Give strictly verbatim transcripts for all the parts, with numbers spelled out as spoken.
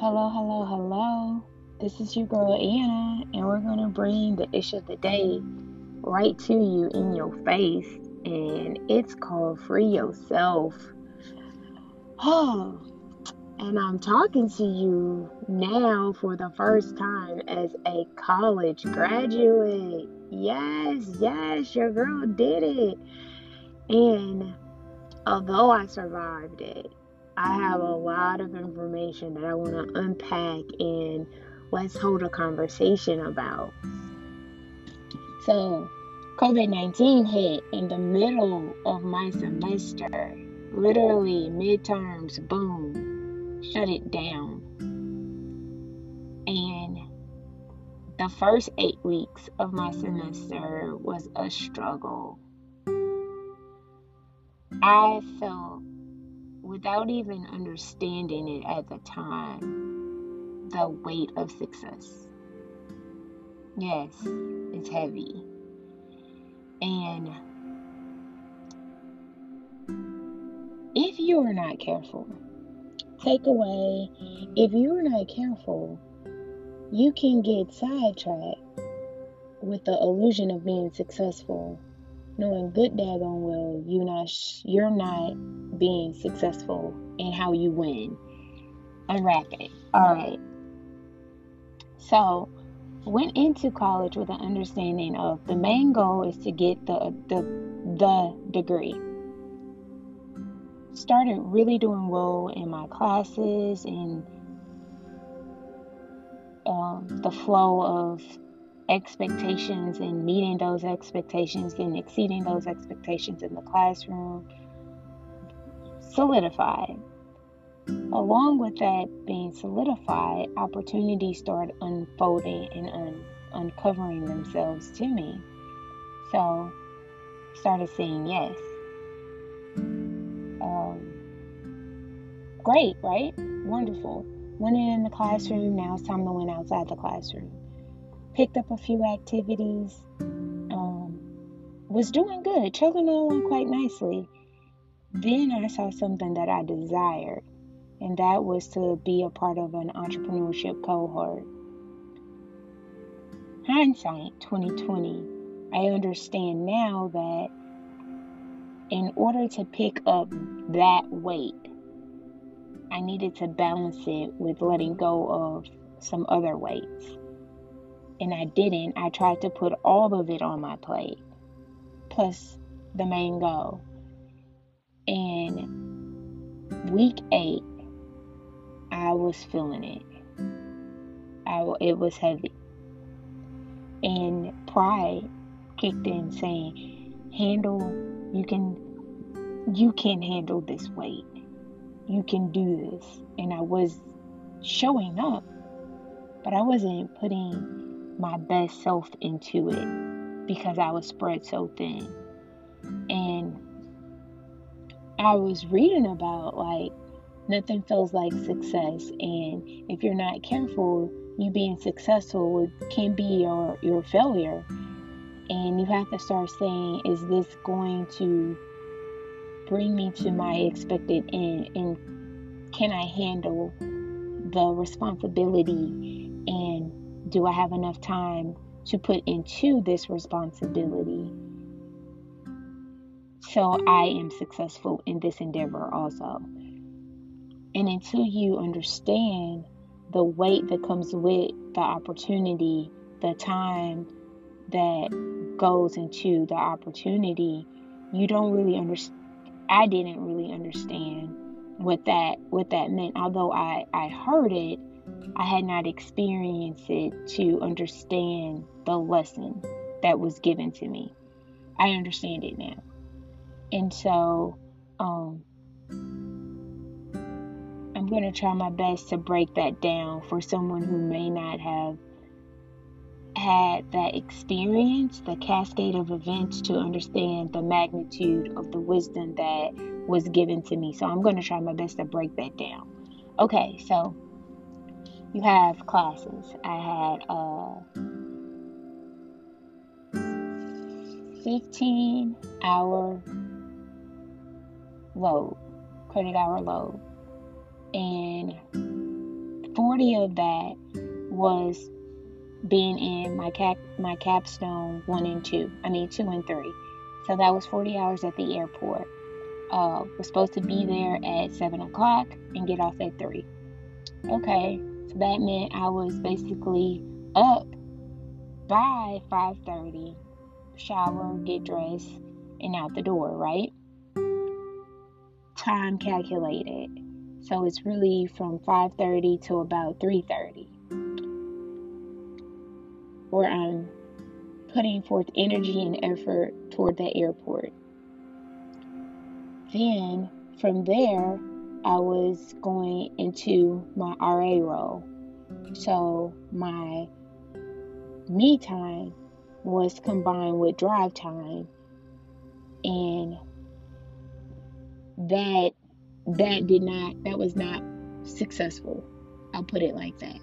Hello, hello, hello. This is your girl Anna, and we're going to bring the issue of the day right to you in your face, and it's called Free Yourself. Oh, and I'm talking to you now for the first time as a college graduate. Yes, yes, your girl did it. And although I survived it, I have a lot of information that I want to unpack and let's hold a conversation about. So, covid nineteen hit in the middle of my semester. Literally, midterms, boom, shut it down. And the first eight weeks of my semester was a struggle. I felt, without even understanding it at the time, the weight of success. Yes, it's heavy. And if you are not careful, take away, if you are not careful, you can get sidetracked with the illusion of being successful, knowing good daggone well you're not, you're not being successful and how you win. Unwrap it. All right. So, went into college with an understanding of the main goal is to get the the the degree. Started really doing well in my classes and um, the flow of expectations and meeting those expectations and exceeding those expectations in the classroom solidified. Along with that being solidified, opportunities started unfolding and un- uncovering themselves to me. So, started saying yes. Um, great, right? Wonderful. Winning in the classroom, now it's time to win outside the classroom. Picked up a few activities. Um, was doing good, chugging along quite nicely. Then I saw something that I desired, and that was to be a part of an entrepreneurship cohort. Hindsight twenty twenty, I understand now that in order to pick up that weight, I needed to balance it with letting go of some other weights. And I didn't. I tried to put all of it on my plate, plus the main goal. And week eight, I was feeling it. I, it was heavy. And pride kicked in saying, handle, you can, you can handle this weight. You can do this. And I was showing up, but I wasn't putting my best self into it because I was spread so thin. And I was reading about, like, nothing feels like success, and if you're not careful, you being successful can be your, your failure, and you have to start saying, is this going to bring me to my expected end, and can I handle the responsibility, and do I have enough time to put into this responsibility? So I am successful in this endeavor also. And until you understand the weight that comes with the opportunity, the time that goes into the opportunity, you don't really understand. I didn't really understand what that what that meant. Although I, I heard it, I had not experienced it to understand the lesson that was given to me. I understand it now. And so, um, I'm going to try my best to break that down for someone who may not have had that experience, the cascade of events, to understand the magnitude of the wisdom that was given to me. So I'm going to try my best to break that down. Okay, so you have classes. I had a fifteen hour load, credit hour load, and forty of that was being in my cap, my capstone one and two. I mean, two and three. So that was forty hours at the airport. Uh, was supposed to be there at seven o'clock and get off at three. Okay, so that meant I was basically up by five thirty, shower, get dressed, and out the door. Right? Time calculated. So it's really from five thirty to about three thirty, where I'm putting forth energy and effort toward the airport. Then from there, I was going into my R A role. So my me time was combined with drive time, and that that did not that was not successful. I'll put it like that.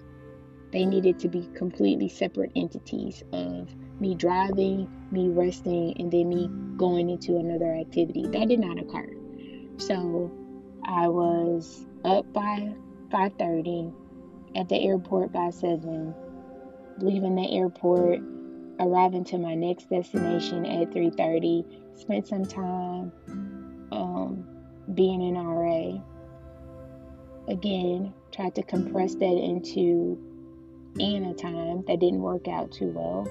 They needed to be completely separate entities of me driving, me resting, and then me going into another activity. That did not occur. So I was up by five thirty, at the airport by seven, leaving the airport, arriving to my next destination at three thirty, spent some time um, being in R A. Again, tried to compress that into Anna time. That didn't work out too well.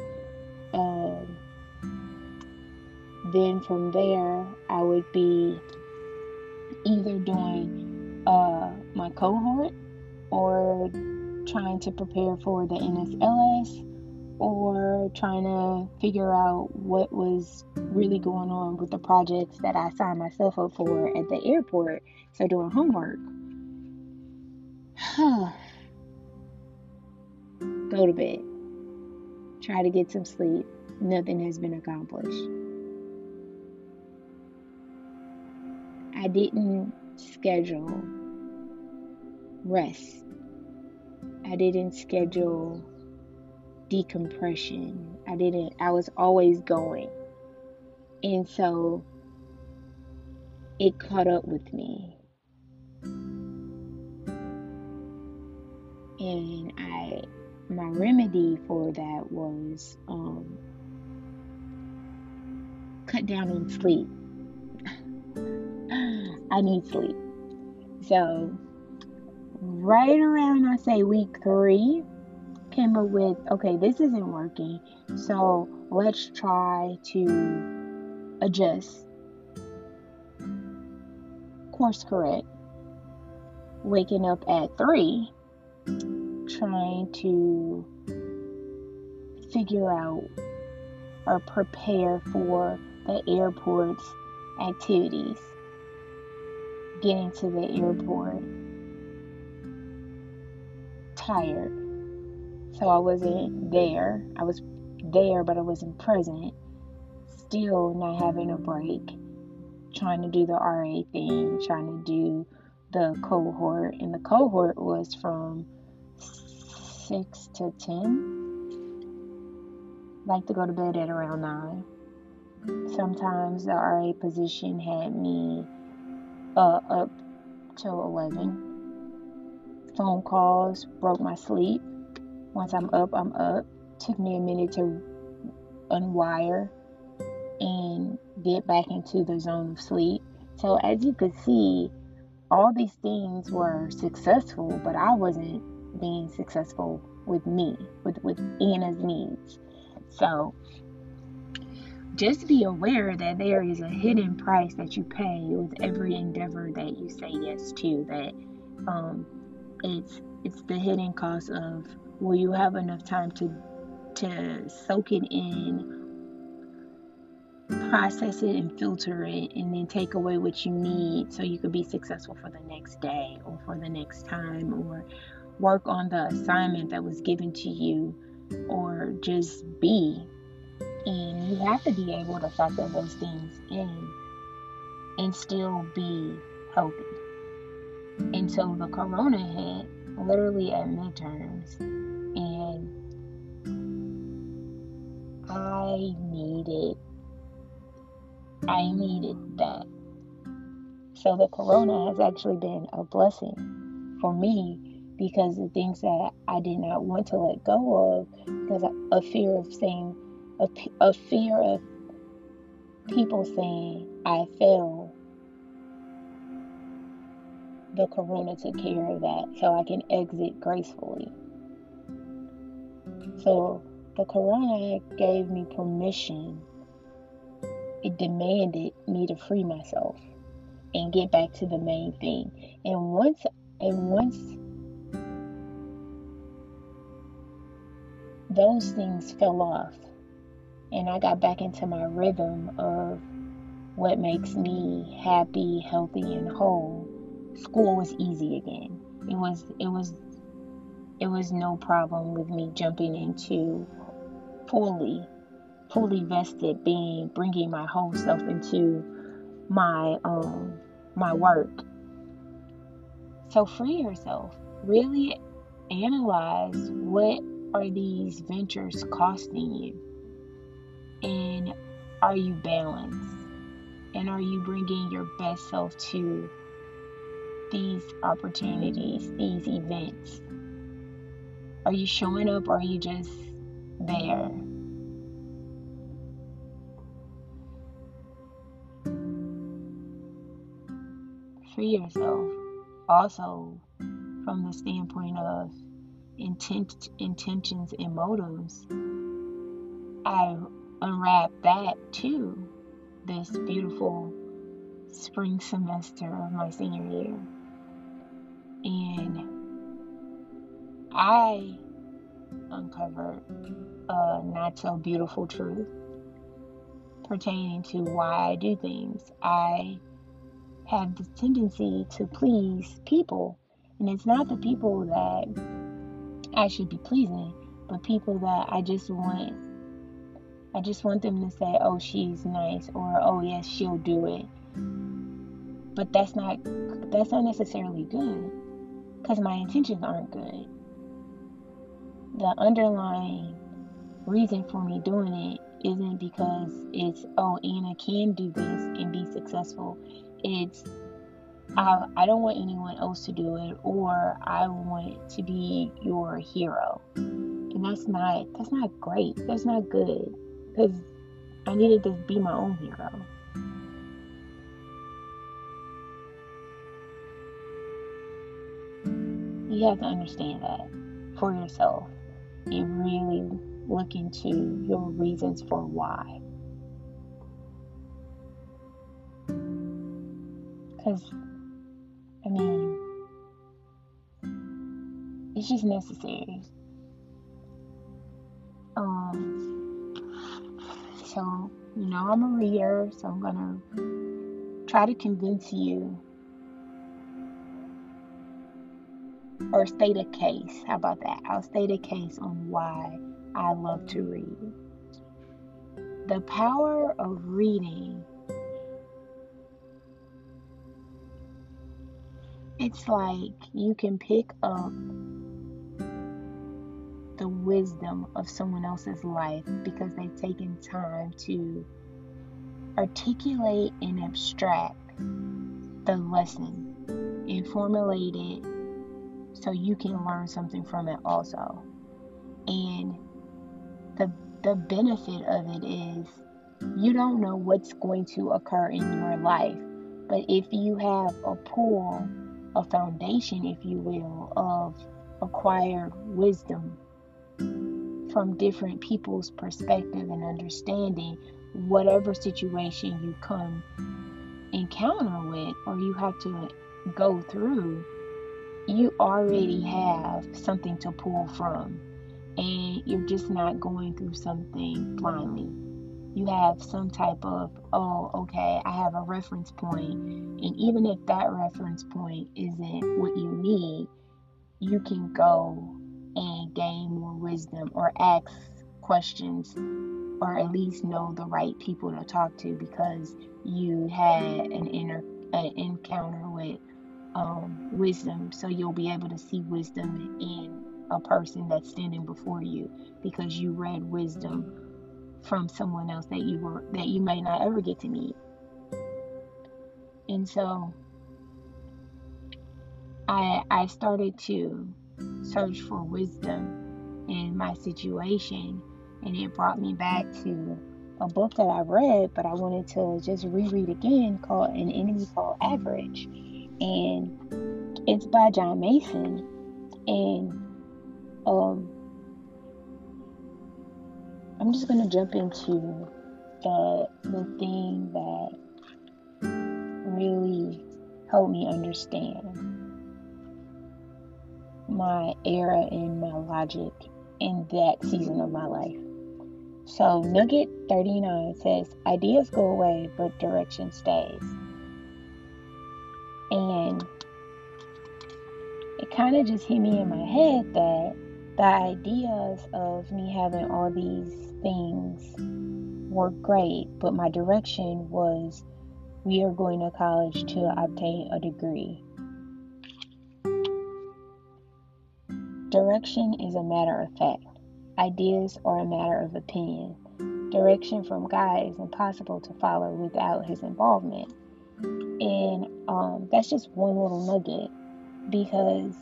Um, then from there, I would be either doing uh, my cohort or trying to prepare for the N S L S or trying to figure out what was really going on with the projects that I signed myself up for at the airport. So doing homework. Go to bed. Try to get some sleep. Nothing has been accomplished. I didn't schedule rest. I didn't schedule decompression. I didn't, I was always going. And so it caught up with me. And I My remedy for that was um, cut down on sleep. I need sleep. So right around, I say week three, came up with, okay, this isn't working. So let's try to adjust, course correct. Waking up at three. Trying to figure out or prepare for the airport's activities. Getting to the airport tired. So I wasn't there. I was there, but I wasn't present. Still not having a break. Trying to do the R A thing. Trying to do the cohort. And the cohort was from six to ten. Like to go to bed at around nine. Sometimes the R A position had me uh, up till eleven. Phone calls broke my sleep. Once I'm up, I'm up. Took me a minute to unwire and get back into the zone of sleep. So as you could see, all these things were successful, but I wasn't being successful with me, with, with Anna's needs. So just be aware that there is a hidden price that you pay with every endeavor that you say yes to, that um, it's it's the hidden cost of, will you have enough time to to soak it in, process it and filter it, and then take away what you need so you could be successful for the next day or for the next time, or work on the assignment that was given to you, or just be. And you have to be able to factor those things in and still be healthy. And so the corona hit literally at midterms, and I needed I needed that. So the corona has actually been a blessing for me, because the things that I did not want to let go of, because a fear of saying, a, a fear of people saying I failed, the corona took care of that so I can exit gracefully. So the corona gave me permission. It demanded me to free myself and get back to the main thing. And once and once those things fell off and I got back into my rhythm of what makes me happy, healthy, and whole, school was easy again. It was it was it was no problem with me jumping into fully fully vested, being bringing my whole self into my um my work. So free yourself. Really analyze what are these ventures costing you, and are you balanced, and are you bringing your best self to these opportunities, these events? Are you showing up, or are you just there? Free yourself also from the standpoint of intent, intentions and motives. I unwrapped that too this beautiful spring semester of my senior year. And I uncovered a not so beautiful truth pertaining to why I do things. I have this tendency to please people, and it's not the people that I should be pleasing, but people that I just want I just want them to say, oh, she's nice, or oh yes, she'll do it. But that's not that's not necessarily good, because my intentions aren't good. The underlying reason for me doing it isn't because it's, oh, Anna can do this and be successful. It's, I, I don't want anyone else to do it, or I want to be your hero. And that's not, that's not great. That's not good. Because I needed to be my own hero. You have to understand that for yourself and really look into your reasons for why. Because, I mean, it's just necessary. Um, so, you know, I'm a reader, so I'm going to try to convince you or state a case. How about that? I'll state a case on why I love to read. The power of reading. It's like you can pick up the wisdom of someone else's life because they've taken time to articulate and abstract the lesson and formulate it so you can learn something from it also. And the the benefit of it is you don't know what's going to occur in your life, but if you have a pool, a foundation, if you will, of acquired wisdom from different people's perspective and understanding, whatever situation you come encounter with or you have to go through, you already have something to pull from, and you're just not going through something blindly. You have some type of, oh, okay, I have a reference point, and even if that reference point isn't what you need, you can go and gain more wisdom or ask questions, or at least know the right people to talk to because you had an inner an encounter with um, wisdom. So you'll be able to see wisdom in a person that's standing before you because you read wisdom from someone else that you were that you may not ever get to meet. And so I I started to search for wisdom in my situation, and it brought me back to a book that I read, but I wanted to just reread again, called An Enemy Called Average, and it's by John Mason. And um, I'm just going to jump into the the thing that really helped me understand my era and my logic in that season of my life. So Nugget thirty-nine says, ideas go away, but direction stays. And it kind of just hit me in my head that the ideas of me having all these things were great, but my direction was, we are going to college to obtain a degree. Direction is a matter of fact. Ideas are a matter of opinion. Direction from God is impossible to follow without his involvement. And um, that's just one little nugget, because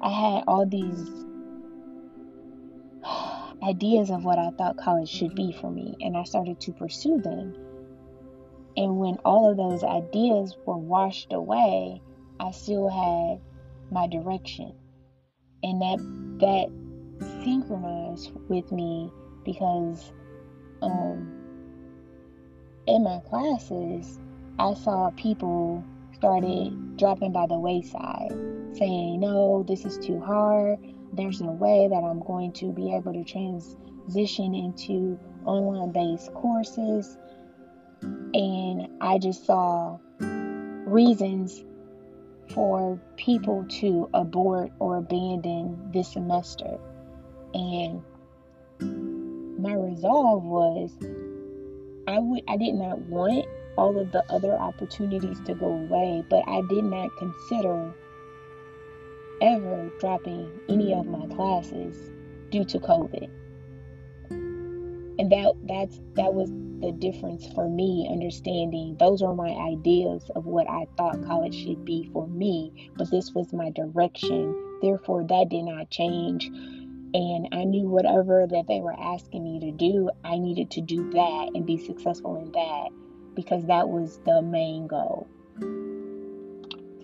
I had all these ideas of what I thought college should be for me, and I started to pursue them. And when all of those ideas were washed away, I still had my direction. And that that synchronized with me, because um, in my classes, I saw people started dropping by the wayside, saying, no, this is too hard. There's no way that I'm going to be able to transition into online-based courses. And I just saw reasons for people to abort or abandon this semester. And my resolve was, I would I did not want all of the other opportunities to go away, but I did not consider ever dropping any of my classes due to COVID. And that that's that was the difference for me, understanding those were my ideas of what I thought college should be for me, but this was my direction. Therefore, that did not change. And I knew whatever that they were asking me to do, I needed to do that and be successful in that, because that was the main goal.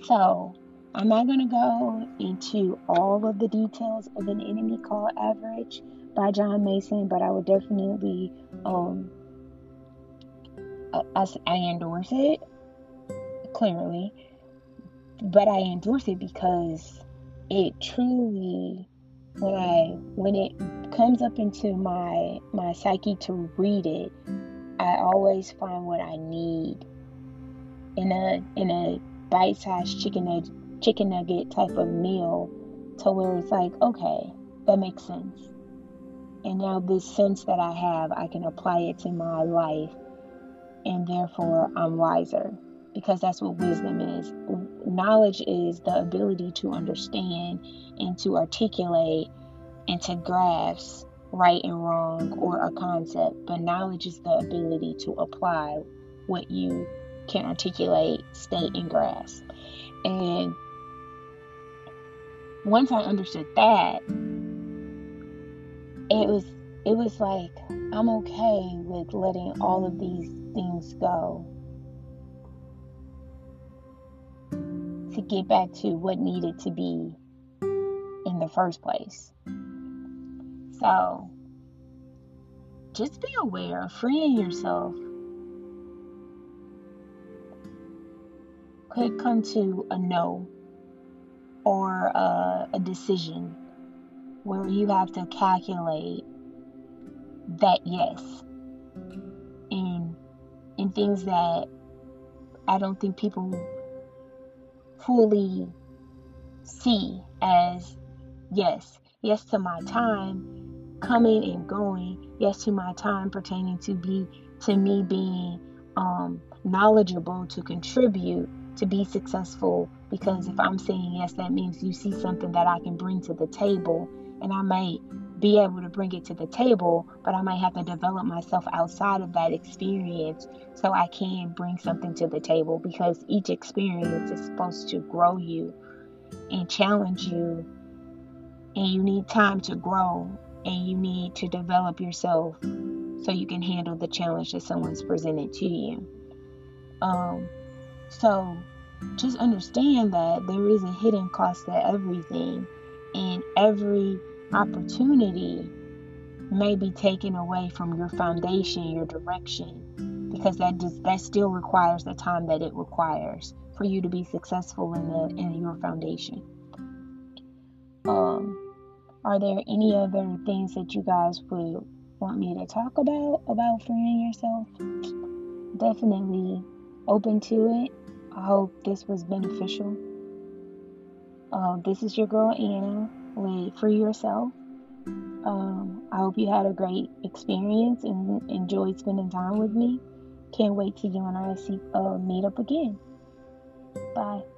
So I'm not going to go into all of the details of An Enemy Called Average by John Mason, but I would definitely, um, I, I endorse it, clearly, but I endorse it because it truly, When I when it comes up into my my psyche to read it, I always find what I need in a in a bite-sized chicken chicken nugget type of meal, to where it's like, okay, that makes sense, and now this sense that I have, I can apply it to my life, and therefore I'm wiser, because that's what wisdom is. Knowledge is the ability to understand and to articulate and to grasp right and wrong or a concept, but knowledge is the ability to apply what you can articulate, state, and grasp. And once I understood that, it was it was like, I'm okay with letting all of these things go to get back to what needed to be in the first place. So just be aware of freeing yourself could come to a no or a, a decision where you have to calculate that yes, and and things that I don't think people fully see as yes. Yes to my time coming and going. Yes to my time pertaining to be to me being um, knowledgeable to contribute, to be successful. Because if I'm saying yes, that means you see something that I can bring to the table, and I might be able to bring it to the table, but I might have to develop myself outside of that experience so I can bring something to the table, because each experience is supposed to grow you and challenge you and you need time to grow, and you need to develop yourself so you can handle the challenge that someone's presented to you. Um, so just understand that there is a hidden cost to everything, and every opportunity may be taken away from your foundation, your direction, because that just, that still requires the time that it requires for you to be successful in the in your foundation. Um, are there any other things that you guys would want me to talk about about freeing yourself? Definitely open to it. I hope this was beneficial. Uh, this is your girl Anna with Free Yourself. Um, I hope you had a great experience and enjoyed spending time with me. Can't wait till you and I see, uh, meet up again. Bye.